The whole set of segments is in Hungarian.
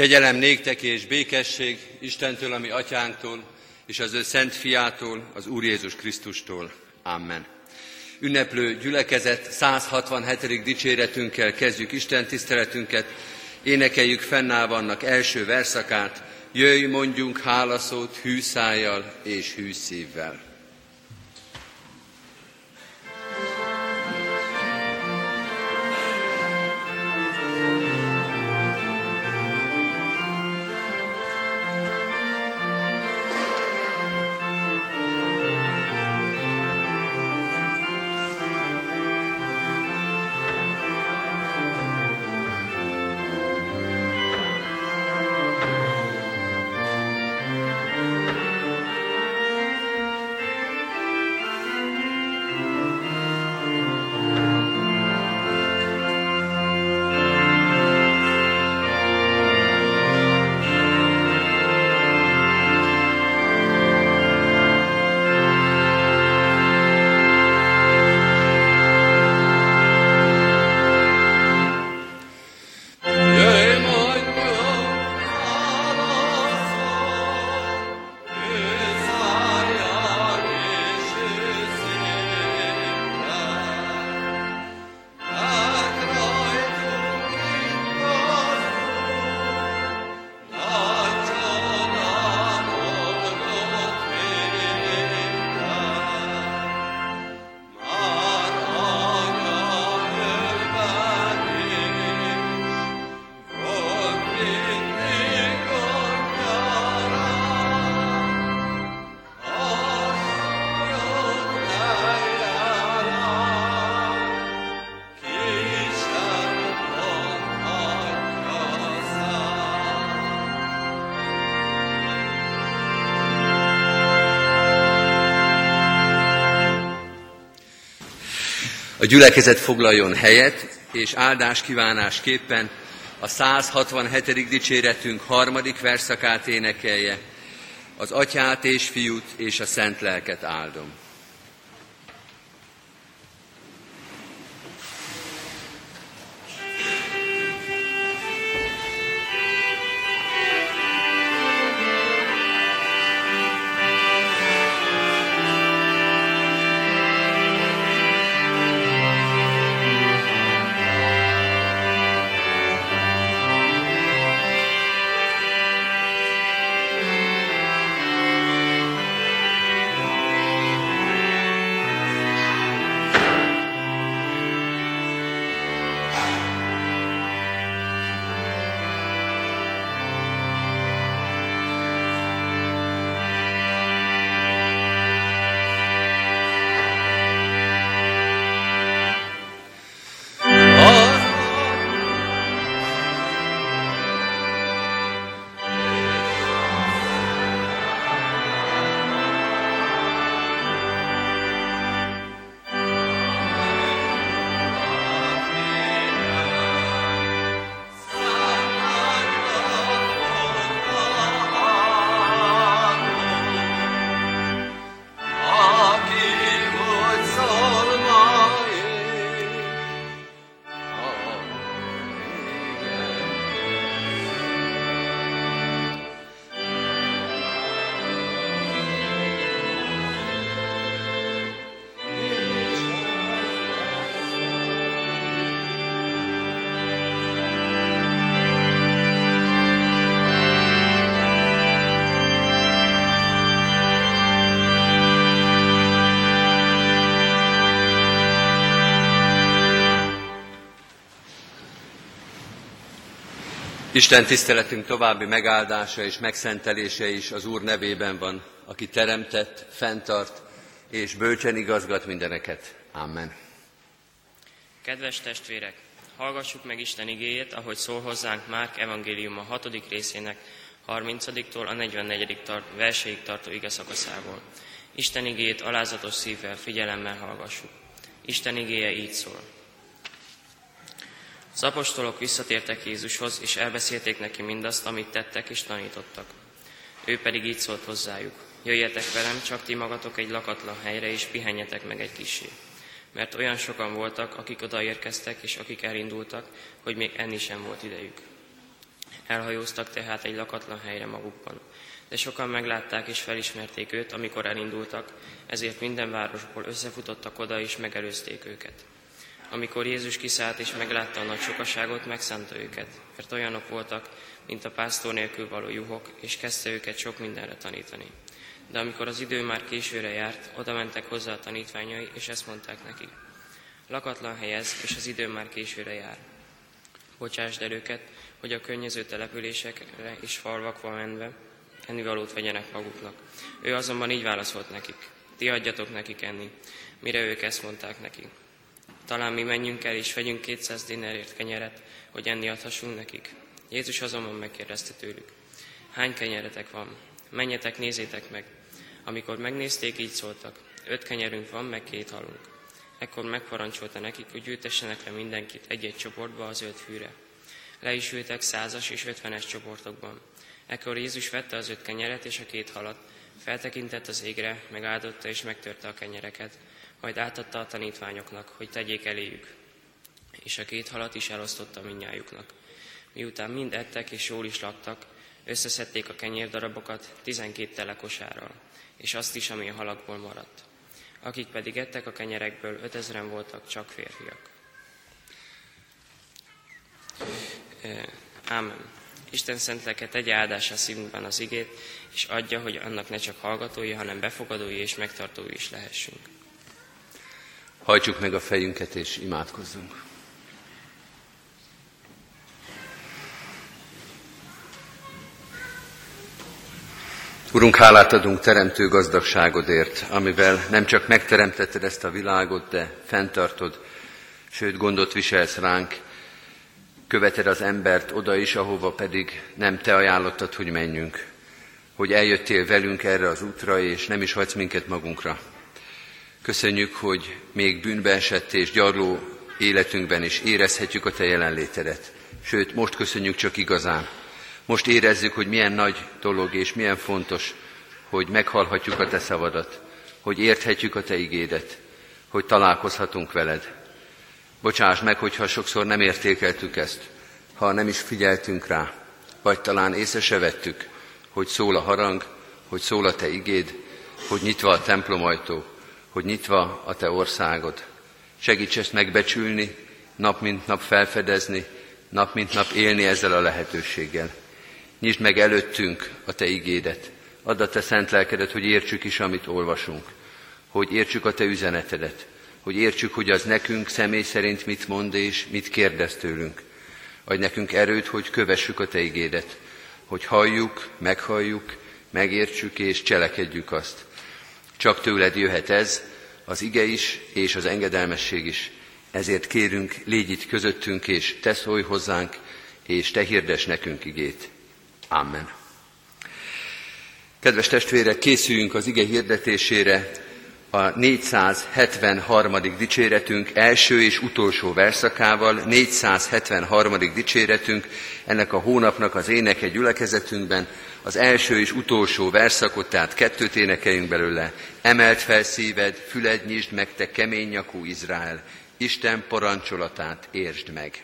Kegyelem néktek és békesség Istentől, ami atyánktól, és az ő szent fiától, az Úr Jézus Krisztustól. Amen. Ünneplő gyülekezet, 167. dicséretünkkel kezdjük Isten tiszteletünket, énekeljük fennállva annak első verszakát, jöjj, mondjunk hálaszót hű szájjal és hű szívvel. A gyülekezet foglaljon helyet, és áldás kívánásképpen a 167. dicséretünk harmadik versszakát énekelje, az Atyát és Fiút és a Szent Lelket áldom. Isten tiszteletünk további megáldása és megszentelése is az Úr nevében van, aki teremtett, fenntart és bölcsen igazgat mindeneket. Amen. Kedves testvérek, hallgassuk meg Isten igéjét, ahogy szól hozzánk Márk evangéliuma 6. részének 30-tól a 44. verséig tartó ige szakaszából. Isten igéjét alázatos szívvel, figyelemmel hallgassuk. Isten igéje így szól. Az apostolok visszatértek Jézushoz, és elbeszélték neki mindazt, amit tettek és tanítottak. Ő pedig így szólt hozzájuk, jöjjetek velem, csak ti magatok egy lakatlan helyre, és pihenjetek meg egy kissé. Mert olyan sokan voltak, akik odaérkeztek, és akik elindultak, hogy még enni sem volt idejük. Elhajóztak tehát egy lakatlan helyre magukban. De sokan meglátták és felismerték őt, amikor elindultak, ezért minden városból összefutottak oda és megelőzték őket. Amikor Jézus kiszállt és meglátta a nagy sokaságot, megszánta őket, mert olyanok voltak, mint a pásztor nélkül való juhok, és kezdte őket sok mindenre tanítani. De amikor az idő már későre járt, oda mentek hozzá a tanítványai, és ezt mondták neki: lakatlan hely ez, és az idő már későre jár. Bocsásd el őket, hogy a környező településekre és falvakba menve ennivalót vegyenek maguknak. Ő azonban így válaszolt nekik: ti adjatok nekik enni. Mire ők ezt mondták neki: talán mi menjünk el és vegyünk 200 dinárért kenyeret, hogy enni adhassunk nekik. Jézus azonban megkérdezte tőlük: hány kenyeretek van? Menjetek, nézzétek meg. Amikor megnézték, így szóltak: 5 kenyerünk van, meg 2 halunk. Ekkor megparancsolta nekik, hogy ültessenek le mindenkit egy-egy csoportba az 5 fűre. Le is ültek 100-as és 50-es csoportokban. Ekkor Jézus vette az 5 kenyeret és a 2 halat, feltekintett az égre, megáldotta és megtörte a kenyereket, majd átadta a tanítványoknak, hogy tegyék eléjük, és a 2 halat is elosztotta mindnyájuknak. Miután mind ettek és jól is laktak, összeszedték a kenyérdarabokat 12 tele kosárral, és azt is, ami a halakból maradt. Akik pedig ettek a kenyerekből, 5000-en voltak, csak férfiak. Ámen. Isten szent lelke tegye áldásra szívünkben az igét, és adja, hogy annak ne csak hallgatói, hanem befogadói és megtartói is lehessünk. Hajtsuk meg a fejünket és imádkozzunk. Urunk, hálát adunk teremtő gazdagságodért, amivel nem csak megteremtetted ezt a világot, de fenntartod, sőt gondot viselsz ránk, követed az embert oda is, ahova pedig nem te ajánlottad, hogy menjünk, hogy eljöttél velünk erre az útra, és nem is hagysz minket magunkra. Köszönjük, hogy még bűnben esett és gyarló életünkben is érezhetjük a te jelenlétedet. Sőt, most köszönjük csak igazán. Most érezzük, hogy milyen nagy dolog és milyen fontos, hogy meghallhatjuk a te szavadat, hogy érthetjük a te igédet, hogy találkozhatunk veled. Bocsáss meg, hogyha sokszor nem értékeltük ezt, ha nem is figyeltünk rá, vagy talán észre se vettük, hogy szól a harang, hogy szól a te igéd, hogy nyitva a templomajtó, hogy nyitva a te országod. Segíts ezt megbecsülni, nap mint nap felfedezni, nap mint nap élni ezzel a lehetőséggel. Nyisd meg előttünk a te igédet, add a te szent lelkedet, hogy értsük is, amit olvasunk, hogy értsük a te üzenetedet, hogy értsük, hogy az nekünk személy szerint mit mond és mit kérdez tőlünk. Adj nekünk erőt, hogy kövessük a te igédet, hogy halljuk, meghalljuk, megértsük és cselekedjük azt. Csak tőled jöhet ez, az ige is és az engedelmesség is. Ezért kérünk, légy itt közöttünk, és te szólj hozzánk, és te hirdess nekünk igét. Amen. Kedves testvérek, készüljünk az ige hirdetésére. A 473. dicséretünk első és utolsó verszakával, 473. dicséretünk, ennek a hónapnak az éneke gyülekezetünkben, az első és utolsó verszakot, tehát 2 énekeljünk belőle. Emelt fel szíved, füled nyisd meg, te kemény nyakú Izrael, Isten parancsolatát értsd meg.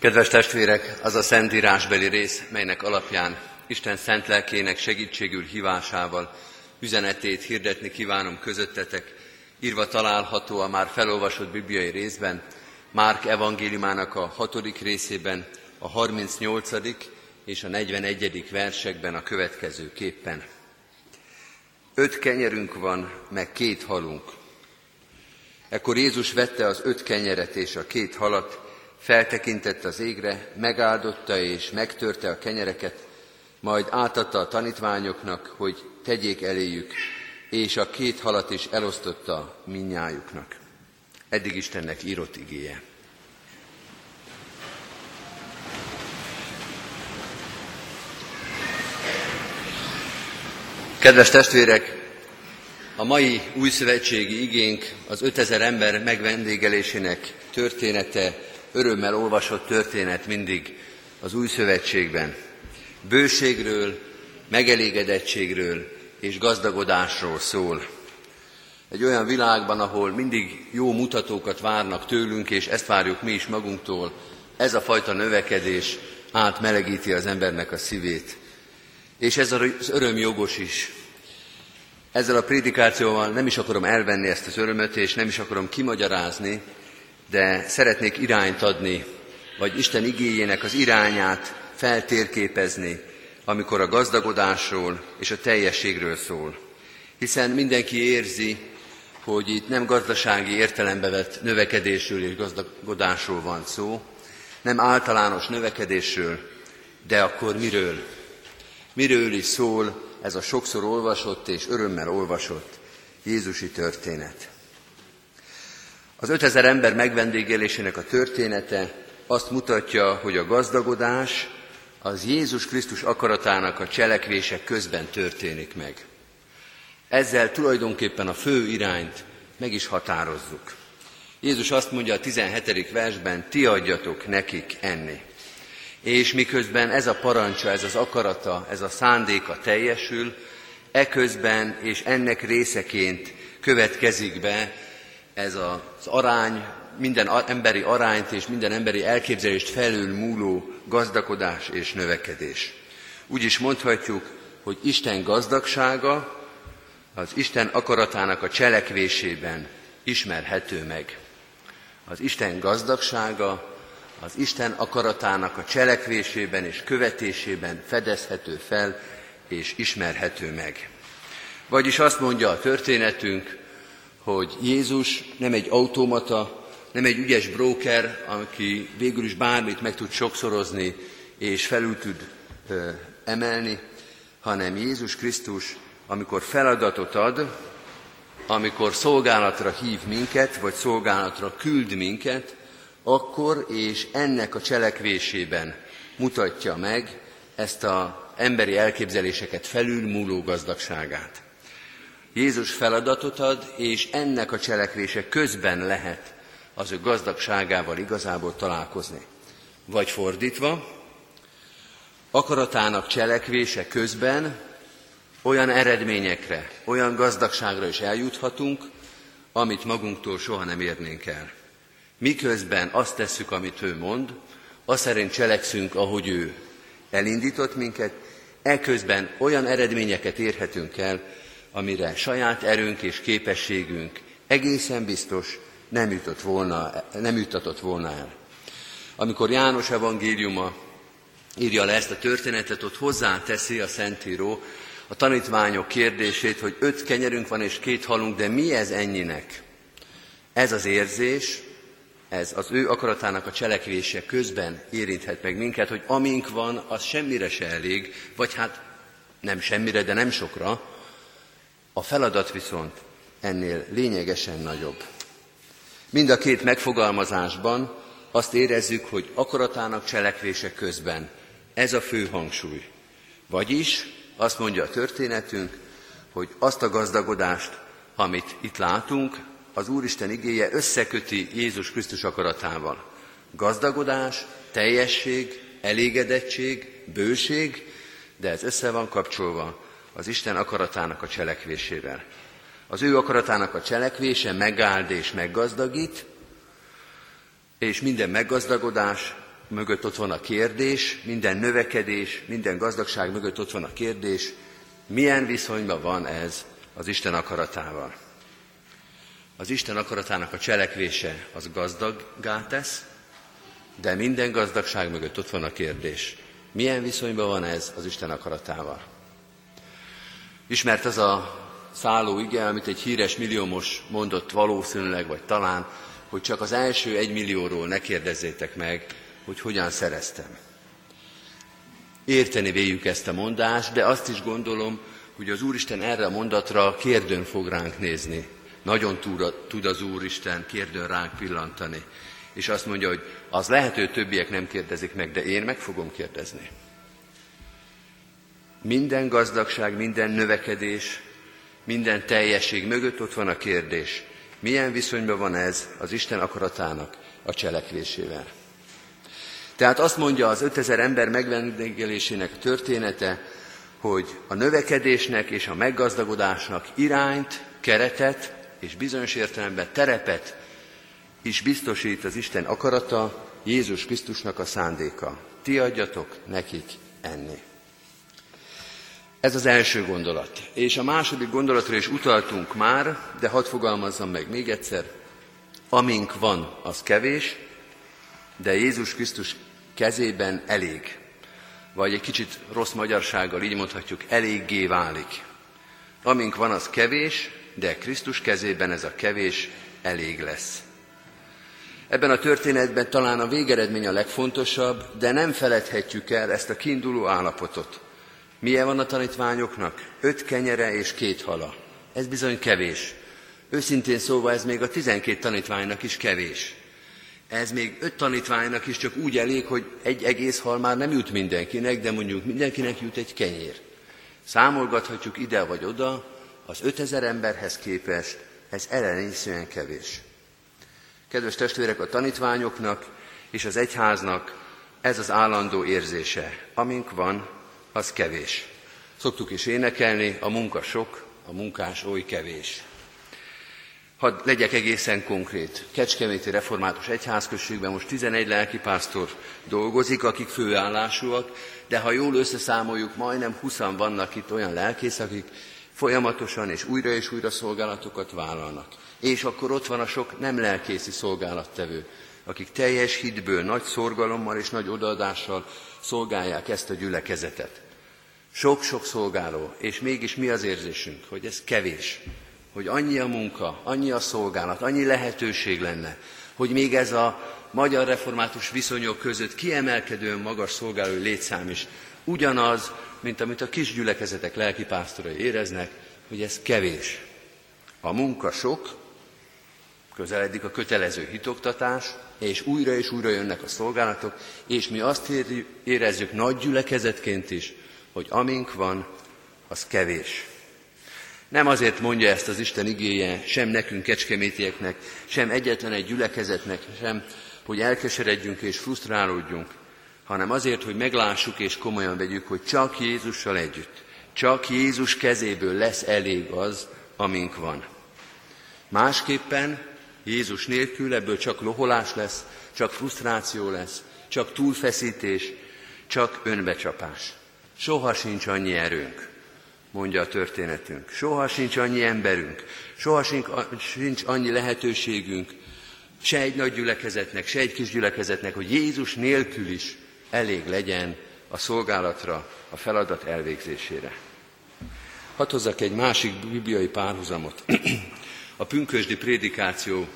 Kedves testvérek, az a szent írásbeli rész, melynek alapján Isten szent lelkének segítségül hívásával üzenetét hirdetni kívánom közöttetek, írva található a már felolvasott bibliai részben, Márk evangéliumának a 6. részében, a 38. és a 41. versekben a következőképpen. 5 kenyerünk van, meg 2 halunk. Ekkor Jézus vette az 5 kenyeret és a 2 halat, feltekintett az égre, megáldotta és megtörte a kenyereket, majd átadta a tanítványoknak, hogy tegyék eléjük, és a 2 halat is elosztotta mindnyájuknak. Eddig Istennek írott igéje. Kedves testvérek, a mai újszövetségi igénk az 5000 ember megvendégelésének története, örömmel olvasott történet mindig az újszövetségben. Bőségről, megelégedettségről és gazdagodásról szól. Egy olyan világban, ahol mindig jó mutatókat várnak tőlünk, és ezt várjuk mi is magunktól, ez a fajta növekedés átmelegíti az embernek a szívét. És ez az öröm jogos is. Ezzel a prédikációval nem is akarom elvenni ezt az örömöt, és nem is akarom kimagyarázni, de szeretnék irányt adni, vagy Isten igéjének az irányát feltérképezni, amikor a gazdagodásról és a teljességről szól. Hiszen mindenki érzi, hogy itt nem gazdasági értelembe vett növekedésről és gazdagodásról van szó, nem általános növekedésről, de akkor miről? Miről is szól ez a sokszor olvasott és örömmel olvasott Jézusi történet? Az 5000 ember megvendégelésének a története azt mutatja, hogy a gazdagodás az Jézus Krisztus akaratának a cselekvések közben történik meg. Ezzel tulajdonképpen a fő irányt meg is határozzuk. Jézus azt mondja a 17. versben, ti adjatok nekik enni. És miközben ez a parancsa, ez az akarata, ez a szándéka teljesül, eközben és ennek részeként következik be ez az arány, minden emberi arányt és minden emberi elképzelést felülmúló gazdagodás és növekedés. Úgy is mondhatjuk, hogy Isten gazdagsága az Isten akaratának a cselekvésében ismerhető meg. Az Isten gazdagsága az Isten akaratának a cselekvésében és követésében fedezhető fel és ismerhető meg. Vagyis azt mondja a történetünk, hogy Jézus nem egy automata, nem egy ügyes bróker, aki végül is bármit meg tud sokszorozni és felül tud emelni, hanem Jézus Krisztus, amikor feladatot ad, amikor szolgálatra hív minket, vagy szolgálatra küld minket, akkor és ennek a cselekvésében mutatja meg ezt az emberi elképzeléseket felülmúló gazdagságát. Jézus feladatot ad, és ennek a cselekvése közben lehet az ő gazdagságával igazából találkozni. Vagy fordítva, akaratának cselekvése közben olyan eredményekre, olyan gazdagságra is eljuthatunk, amit magunktól soha nem érnénk el. Miközben azt tesszük, amit ő mond, azt szerint cselekszünk, ahogy ő elindított minket, eközben olyan eredményeket érhetünk el, amire saját erőnk és képességünk egészen biztos nem juttatott volna el. Amikor János evangéliuma írja le ezt a történetet, ott hozzáteszi a Szentíró a tanítványok kérdését, hogy 5 kenyerünk van és 2 halunk, de mi ez ennyinek? Ez az érzés, ez az ő akaratának a cselekvése közben érinthet meg minket, hogy amink van, az semmire se elég, vagy hát nem semmire, de nem sokra. A feladat viszont ennél lényegesen nagyobb. Mind a 2 megfogalmazásban azt érezzük, hogy akaratának cselekvése közben ez a fő hangsúly. Vagyis azt mondja a történetünk, hogy azt a gazdagodást, amit itt látunk, az Úristen igéje összeköti Jézus Krisztus akaratával. Gazdagodás, teljesség, elégedettség, bőség, de ez össze van kapcsolva az Isten akaratának a cselekvésével. Az ő akaratának a cselekvése megáld és meggazdagít, és minden meggazdagodás mögött ott van a kérdés, minden növekedés, minden gazdagság mögött ott van a kérdés, milyen viszonyban van ez az Isten akaratával. Az Isten akaratának a cselekvése az gazdaggá tesz, de minden gazdagság mögött ott van a kérdés. Milyen viszonyban van ez az Isten akaratával? Ismert az a szálló ige, amit egy híres milliómos mondott valószínűleg, vagy talán, hogy csak az első 1 millióról ne kérdezzétek meg, hogy hogyan szereztem. Érteni véljük ezt a mondást, de azt is gondolom, hogy az Úristen erre a mondatra kérdőn fog ránk nézni. Nagyon tud az Úristen kérdőn ránk pillantani. És azt mondja, hogy az lehető többiek nem kérdezik meg, de én meg fogom kérdezni. Minden gazdagság, minden növekedés, minden teljesség mögött ott van a kérdés. Milyen viszonyban van ez az Isten akaratának a cselekvésével? Tehát azt mondja az 5000 ember megvendégelésének a története, hogy a növekedésnek és a meggazdagodásnak irányt, keretet és bizonyos értelemben terepet is biztosít az Isten akarata, Jézus Krisztusnak a szándéka. Ti adjatok nekik enni. Ez az első gondolat. És a második gondolatra is utaltunk már, de hadd fogalmazzam meg még egyszer. Amink van, az kevés, de Jézus Krisztus kezében elég. Vagy egy kicsit rossz magyarsággal így mondhatjuk, eléggé válik. Amink van, az kevés, de Krisztus kezében ez a kevés elég lesz. Ebben a történetben talán a végeredmény a legfontosabb, de nem feledhetjük el ezt a kiinduló állapotot. Milyen van a tanítványoknak? 5 kenyere és 2 hala. Ez bizony kevés. Őszintén szólva ez még a 12 tanítványnak is kevés. Ez még 5 tanítványnak is csak úgy elég, hogy egy egész hal már nem jut mindenkinek, de mondjuk mindenkinek jut egy kenyér. Számolgathatjuk ide vagy oda, az 5000 emberhez képest ez ellenészően kevés. Kedves testvérek, a tanítványoknak és az egyháznak ez az állandó érzése. Amink van, az kevés. Szoktuk is énekelni, a munka sok, a munkás oly kevés. Hadd legyek egészen konkrét. Kecskeméti Református Egyházközségben most 11 lelkipásztor dolgozik, akik főállásúak, de ha jól összeszámoljuk, majdnem 20-an vannak itt olyan lelkész, akik folyamatosan és újra szolgálatokat vállalnak. És akkor ott van a sok nem lelkészi szolgálattevő, akik teljes hitből, nagy szorgalommal és nagy odaadással szolgálják ezt a gyülekezetet. Sok-sok szolgáló, és mégis mi az érzésünk, hogy ez kevés, hogy annyi a munka, annyi a szolgálat, annyi lehetőség lenne, hogy még ez a magyar református viszonyok között kiemelkedően magas szolgálói létszám is ugyanaz, mint amit a kis gyülekezetek lelkipásztorai éreznek, hogy ez kevés. A munka sok, közeledik a kötelező hitoktatás, és újra jönnek a szolgálatok, és mi azt érezzük nagy gyülekezetként is, hogy amink van, az kevés. Nem azért mondja ezt az Isten igéje sem nekünk kecskemétieknek, sem egyetlen egy gyülekezetnek, sem hogy elkeseredjünk és frusztrálódjunk, hanem azért, hogy meglássuk és komolyan vegyük, hogy csak Jézussal együtt, csak Jézus kezéből lesz elég az, amink van. Másképpen Jézus nélkül ebből csak loholás lesz, csak frusztráció lesz, csak túlfeszítés, csak önbecsapás. Soha sincs annyi erőnk, mondja a történetünk. Soha sincs annyi emberünk, soha sincs annyi lehetőségünk, se egy nagy gyülekezetnek, se egy kis gyülekezetnek, hogy Jézus nélkül is elég legyen a szolgálatra, a feladat elvégzésére. Hadd hozzak egy másik bibliai párhuzamot. A pünkösdi prédikáció,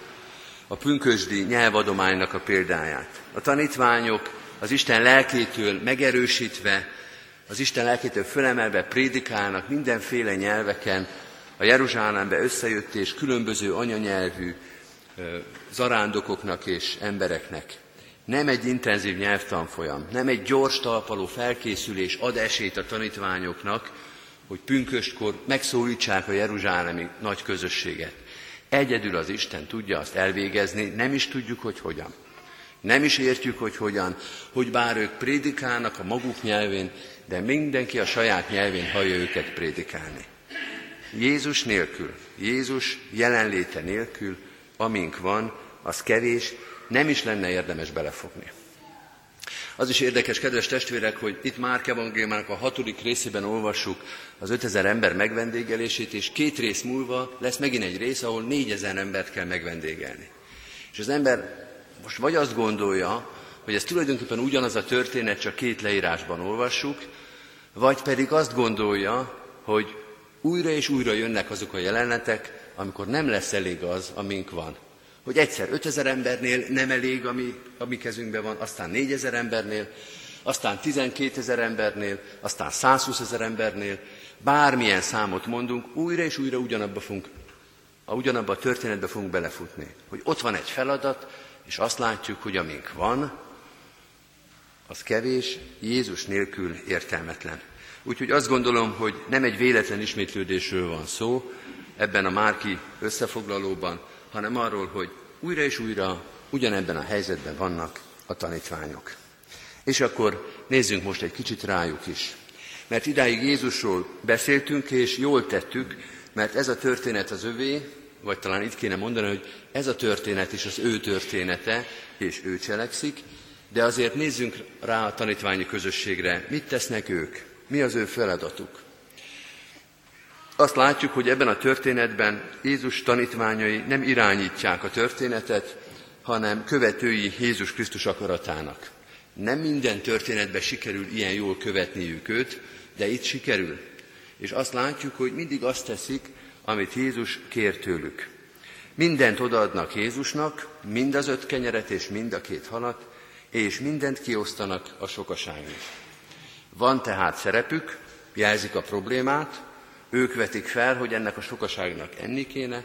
a pünkösdi nyelvadománynak a példáját. A tanítványok az Isten lelkétől megerősítve, az Isten lelkétől fölemelve prédikálnak mindenféle nyelveken, a Jeruzsálembe összejött és különböző anyanyelvű zarándokoknak és embereknek. Nem egy intenzív nyelvtanfolyam, nem egy gyors talpaló felkészülés ad esélyt a tanítványoknak, hogy pünköstkor megszólítsák a jeruzsálemi nagy közösséget. Egyedül az Isten tudja azt elvégezni, nem is tudjuk, hogy hogyan. Nem is értjük, hogy hogyan, hogy bár ők prédikálnak a maguk nyelvén, de mindenki a saját nyelvén hallja őket prédikálni. Jézus nélkül, Jézus jelenléte nélkül, amink van, az kevés, nem is lenne érdemes belefogni. Az is érdekes, kedves testvérek, hogy itt Márk evangéliumának a 6. részében olvassuk az 5000 ember megvendégelését, és 2 rész múlva lesz megint egy rész, ahol 4000 embert kell megvendégelni. És az ember most vagy azt gondolja, hogy ez tulajdonképpen ugyanaz a történet, csak 2 leírásban olvassuk, vagy pedig azt gondolja, hogy újra és újra jönnek azok a jelenetek, amikor nem lesz elég az, amink van. Hogy egyszer 5000 embernél nem elég, ami kezünkben van, aztán 4000 embernél, aztán 12000 embernél, aztán 120000 embernél, bármilyen számot mondunk, újra és újra ugyanabba a történetbe fogunk belefutni. Hogy ott van egy feladat, és azt látjuk, hogy amink van, az kevés, Jézus nélkül értelmetlen. Úgyhogy azt gondolom, hogy nem egy véletlen ismétlődésről van szó ebben a Márki összefoglalóban, hanem arról, hogy újra és újra ugyanebben a helyzetben vannak a tanítványok. És akkor nézzünk most egy kicsit rájuk is. Mert idáig Jézusról beszéltünk, és jól tettük, mert ez a történet az övé, vagy talán itt kéne mondani, hogy ez a történet is az ő története, és ő cselekszik, de azért nézzünk rá a tanítványi közösségre. Mit tesznek ők? Mi az ő feladatuk? Azt látjuk, hogy ebben a történetben Jézus tanítványai nem irányítják a történetet, hanem követői Jézus Krisztus akaratának. Nem minden történetben sikerül ilyen jól követniük őt, de itt sikerül. És azt látjuk, hogy mindig azt teszik, amit Jézus kér tőlük. Mindent odaadnak Jézusnak, mind az 5 kenyeret és mind a 2 halat, és mindent kiosztanak a sokaságnak. Van tehát szerepük, jelzik a problémát, ők vetik fel, hogy ennek a sokaságnak enni kéne,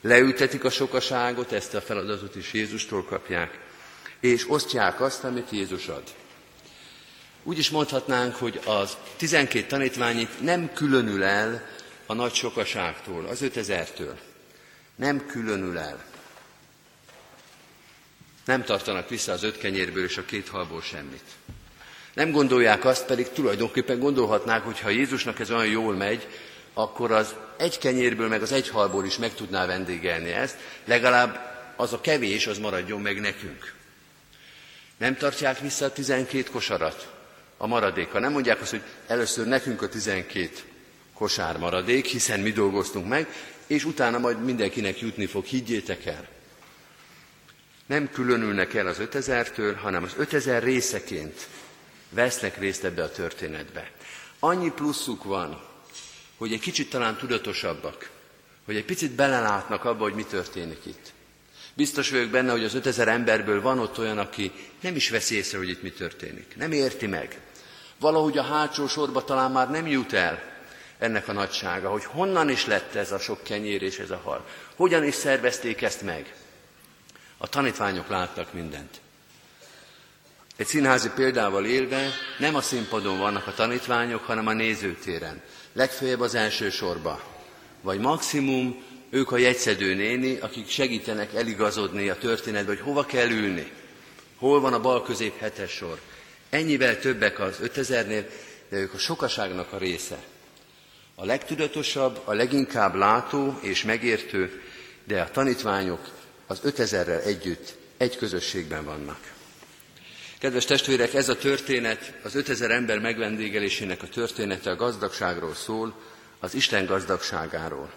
leültetik a sokaságot, ezt a feladatot is Jézustól kapják, és osztják azt, amit Jézus ad. Úgy is mondhatnánk, hogy az 12 tanítványit nem különül el a nagy sokaságtól, az 5000-től. Nem különül el. Nem tartanak vissza az 5 kenyérből és a 2 halból semmit. Nem gondolják azt, pedig tulajdonképpen gondolhatnák, hogy ha Jézusnak ez olyan jól megy, akkor az 1 kenyérből, meg az 1 halból is meg tudná vendégelni ezt, legalább az a kevés, az maradjon meg nekünk. Nem tartják vissza a 12 kosarat, a maradéka. Nem mondják azt, hogy először nekünk a 12 kosár maradék, hiszen mi dolgoztunk meg, és utána majd mindenkinek jutni fog, higgyétek el. Nem különülnek el az 5000-től, hanem az 5000 részeként vesznek részt ebbe a történetbe. Annyi pluszuk van, hogy egy kicsit talán tudatosabbak, hogy egy picit belelátnak abba, hogy mi történik itt. Biztos vagyok benne, hogy az 5000 emberből van ott olyan, aki nem is veszi észre, hogy itt mi történik. Nem érti meg. Valahogy a hátsó sorba talán már nem jut el ennek a nagysága, hogy honnan is lett ez a sok kenyér és ez a hal. Hogyan is szervezték ezt meg. A tanítványok láttak mindent. Egy színházi példával élve nem a színpadon vannak a tanítványok, hanem a nézőtéren. Legfeljebb az első sorba. Vagy maximum ők a jegyszedő néni, akik segítenek eligazodni a történetbe, hogy hova kell ülni. Hol van a bal közép 7-es sor. Ennyivel többek az 5000-nél, de ők a sokaságnak a része. A legtudatosabb, a leginkább látó és megértő, de a tanítványok az 5000-rel együtt egy közösségben vannak. Kedves testvérek, ez a történet, az 5000 ember megvendégelésének a története a gazdagságról szól, az Isten gazdagságáról.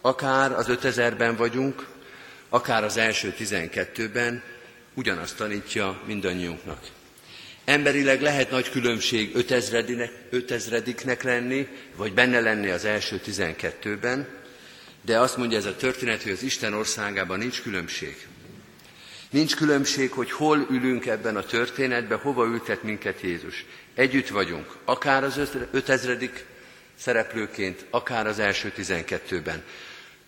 Akár az 5000-ben vagyunk, akár az első 12-ben, ugyanazt tanítja mindannyiunknak. Emberileg lehet nagy különbség 5000-diknek lenni, vagy benne lenni az első 12-ben, de azt mondja ez a történet, hogy az Isten országában nincs különbség. Nincs különbség, hogy hol ülünk ebben a történetben, hova ültet minket Jézus. Együtt vagyunk, akár az 5000-dik szereplőként, akár az első 12-ben.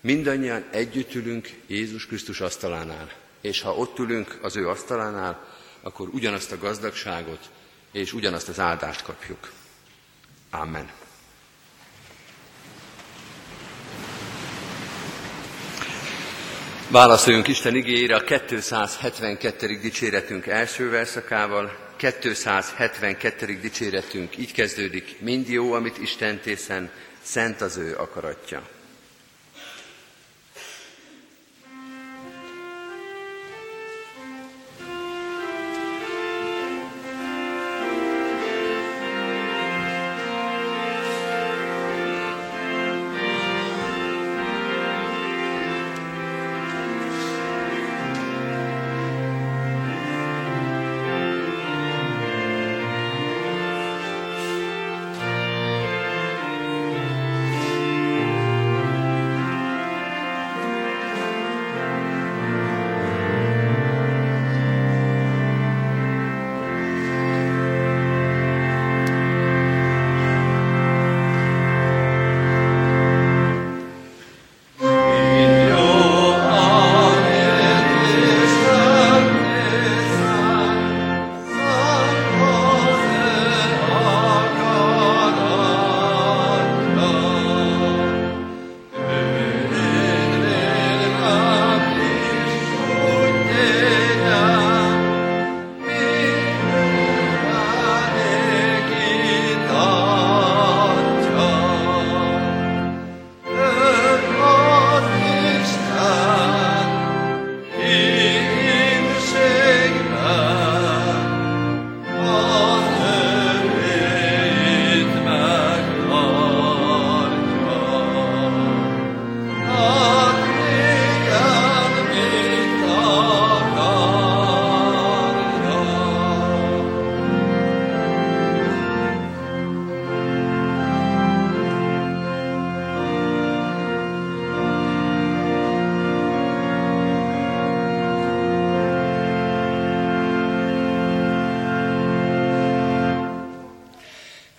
Mindannyian együtt ülünk Jézus Krisztus asztalánál. És ha ott ülünk az ő asztalánál, akkor ugyanazt a gazdagságot és ugyanazt az áldást kapjuk. Amen. Válaszoljunk Isten igéjére a 272. dicséretünk első verszakával. 272. dicséretünk így kezdődik. Mind jó, amit Isten tészen, szent az ő akaratja.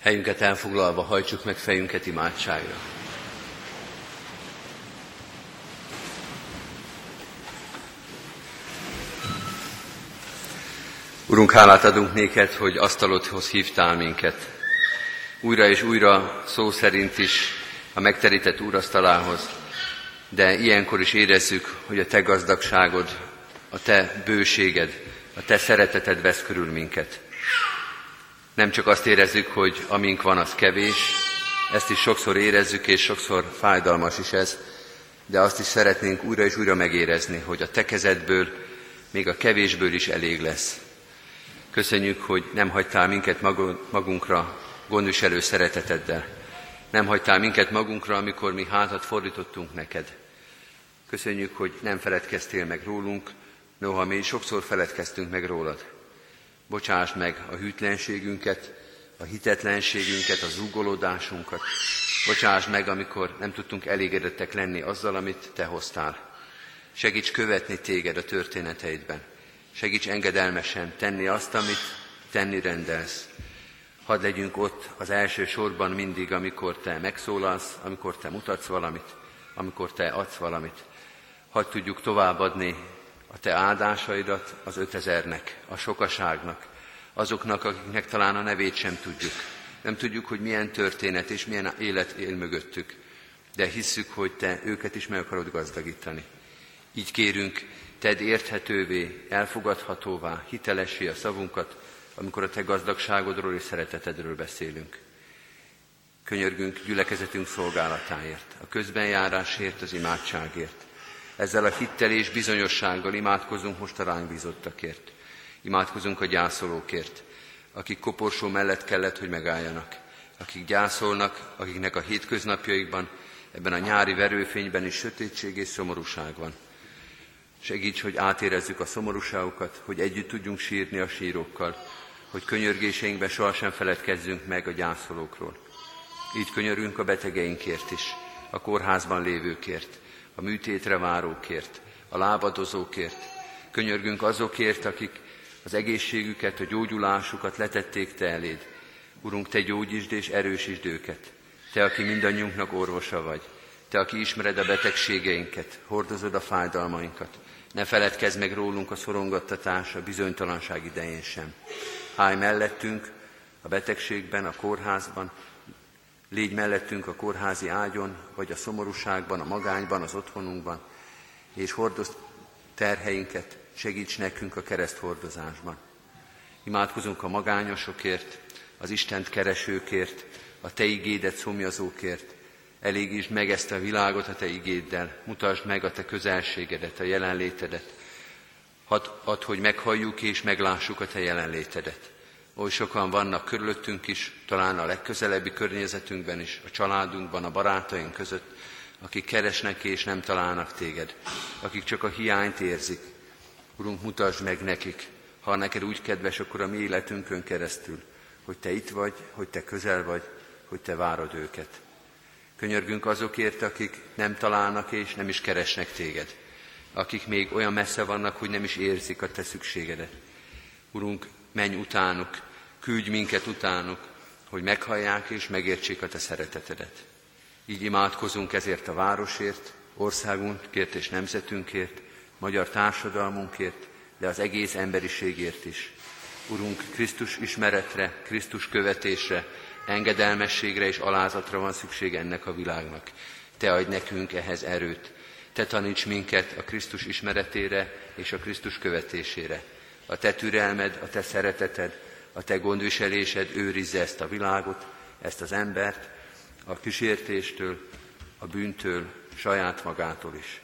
Helyünket elfoglalva hajtsuk meg fejünket imádságra. Urunk, hálát adunk néked, hogy asztalodhoz hívtál minket. Újra és újra, szó szerint is a megterített úrasztalához, de ilyenkor is érezzük, hogy a te gazdagságod, a te bőséged, a te szereteted vesz körül minket. Nem csak azt érezzük, hogy amink van, az kevés, ezt is sokszor érezzük, és sokszor fájdalmas is ez, de azt is szeretnénk újra és újra megérezni, hogy a te kezedből, még a kevésből is elég lesz. Köszönjük, hogy nem hagytál minket magunkra gondviselő szereteteddel. Nem hagytál minket magunkra, amikor mi hátat fordítottunk neked. Köszönjük, hogy nem feledkeztél meg rólunk, noha mi sokszor feledkeztünk meg rólad. Bocsásd meg a hűtlenségünket, a hitetlenségünket, a zúgolódásunkat. Bocsásd meg, amikor nem tudtunk elégedettek lenni azzal, amit te hoztál. Segíts követni téged a történeteidben. Segíts engedelmesen tenni azt, amit tenni rendelsz. Hadd legyünk ott az első sorban mindig, amikor te megszólalsz, amikor te mutatsz valamit, amikor te adsz valamit. Hadd tudjuk továbbadni a te áldásaidat az 5000-nek, a sokaságnak, azoknak, akiknek talán a nevét sem tudjuk. Nem tudjuk, hogy milyen történet és milyen élet él mögöttük, de hisszük, hogy te őket is meg akarod gazdagítani. Így kérünk, tedd érthetővé, elfogadhatóvá, hitelessé a szavunkat, amikor a te gazdagságodról és szeretetedről beszélünk. Könyörgünk gyülekezetünk szolgálatáért, a közbenjárásért, az imádságért. Ezzel a hittel és bizonyossággal imádkozunk most a ránk bízottakért. Imádkozunk a gyászolókért, akik koporsó mellett kellett, hogy megálljanak. Akik gyászolnak, akiknek a hétköznapjaikban, ebben a nyári verőfényben is sötétség és szomorúság van. Segíts, hogy átérezzük a szomorúságokat, hogy együtt tudjunk sírni a sírókkal, hogy könyörgéseinkben sohasem feledkezzünk meg a gyászolókról. Így könyörünk a betegeinkért is, a kórházban lévőkért, a műtétre várókért, a lábadozókért. Könyörgünk azokért, akik az egészségüket, a gyógyulásukat letették te eléd. Urunk, te gyógyítsd és erősítsd őket. Te, aki mindannyiunknak orvosa vagy. Te, aki ismered a betegségeinket, hordozod a fájdalmainkat. Ne feledkezz meg rólunk a szorongattatás, a bizonytalanság idején sem. Állj mellettünk a betegségben, a kórházban, légy mellettünk a kórházi ágyon, vagy a szomorúságban, a magányban, az otthonunkban, és hordozd terheinket, segíts nekünk a kereszthordozásban. Imádkozunk a magányosokért, az Istent keresőkért, a te igédet szomjazókért. Elégítsd meg ezt a világot a te igéddel, mutasd meg a te közelségedet, a jelenlétedet. Hadd, hogy meghalljuk és meglássuk a te jelenlétedet. Oly sokan vannak körülöttünk is, talán a legközelebbi környezetünkben is, a családunkban, a barátaink között, akik keresnek és nem találnak téged, akik csak a hiányt érzik. Urunk, mutasd meg nekik, ha neked úgy kedves, akkor a mi életünkön keresztül, hogy te itt vagy, hogy te közel vagy, hogy te várod őket. Könyörgünk azokért, akik nem találnak és nem is keresnek téged, akik még olyan messze vannak, hogy nem is érzik a te szükségedet. Urunk, menj utánuk, küldj minket utánuk, hogy meghallják és megértsék a te szeretetedet. Így imádkozunk ezért a városért, országunkért és nemzetünkért, magyar társadalmunkért, de az egész emberiségért is. Urunk, Krisztus ismeretre, Krisztus követésre, engedelmességre és alázatra van szükség ennek a világnak. Te adj nekünk ehhez erőt. Te taníts minket a Krisztus ismeretére és a Krisztus követésére. A te türelmed, a te szereteted, a te gondviselésed őrizze ezt a világot, ezt az embert, a kísértéstől, a bűntől, saját magától is.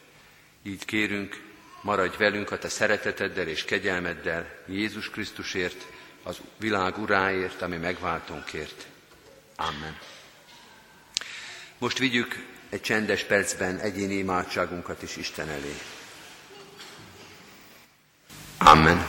Így kérünk, maradj velünk a te szereteteddel és kegyelmeddel, Jézus Krisztusért, az világ uráért, ami megváltónkért. Amen. Most vigyük egy csendes percben egyéni imádságunkat is Isten elé. Amen.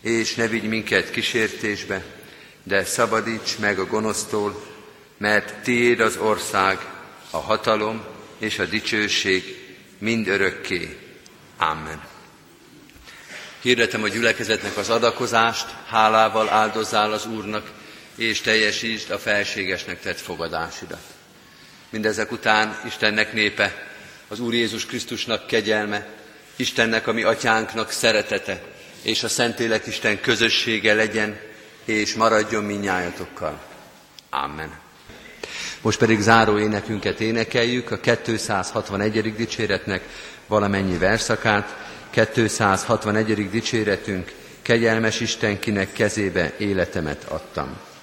És ne vigy minket kísértésbe, de szabadíts meg a gonosztól, mert tiéd az ország, a hatalom és a dicsőség mind örökké. Amen. Hirdetem a gyülekezetnek az adakozást, hálával áldozzál az Úrnak, és teljesítsd a felségesnek tett fogadásidat. Mindezek után Istennek népe, az Úr Jézus Krisztusnak kegyelme, Istennek, a mi atyánknak szeretete, és a Szentlélek Isten közössége legyen, és maradjon mindnyájatokkal. Amen. Most pedig záró énekünket énekeljük, a 261. dicséretnek valamennyi verszakát. 261. dicséretünk, Kegyelmes Isten, kinek kezébe életemet adtam.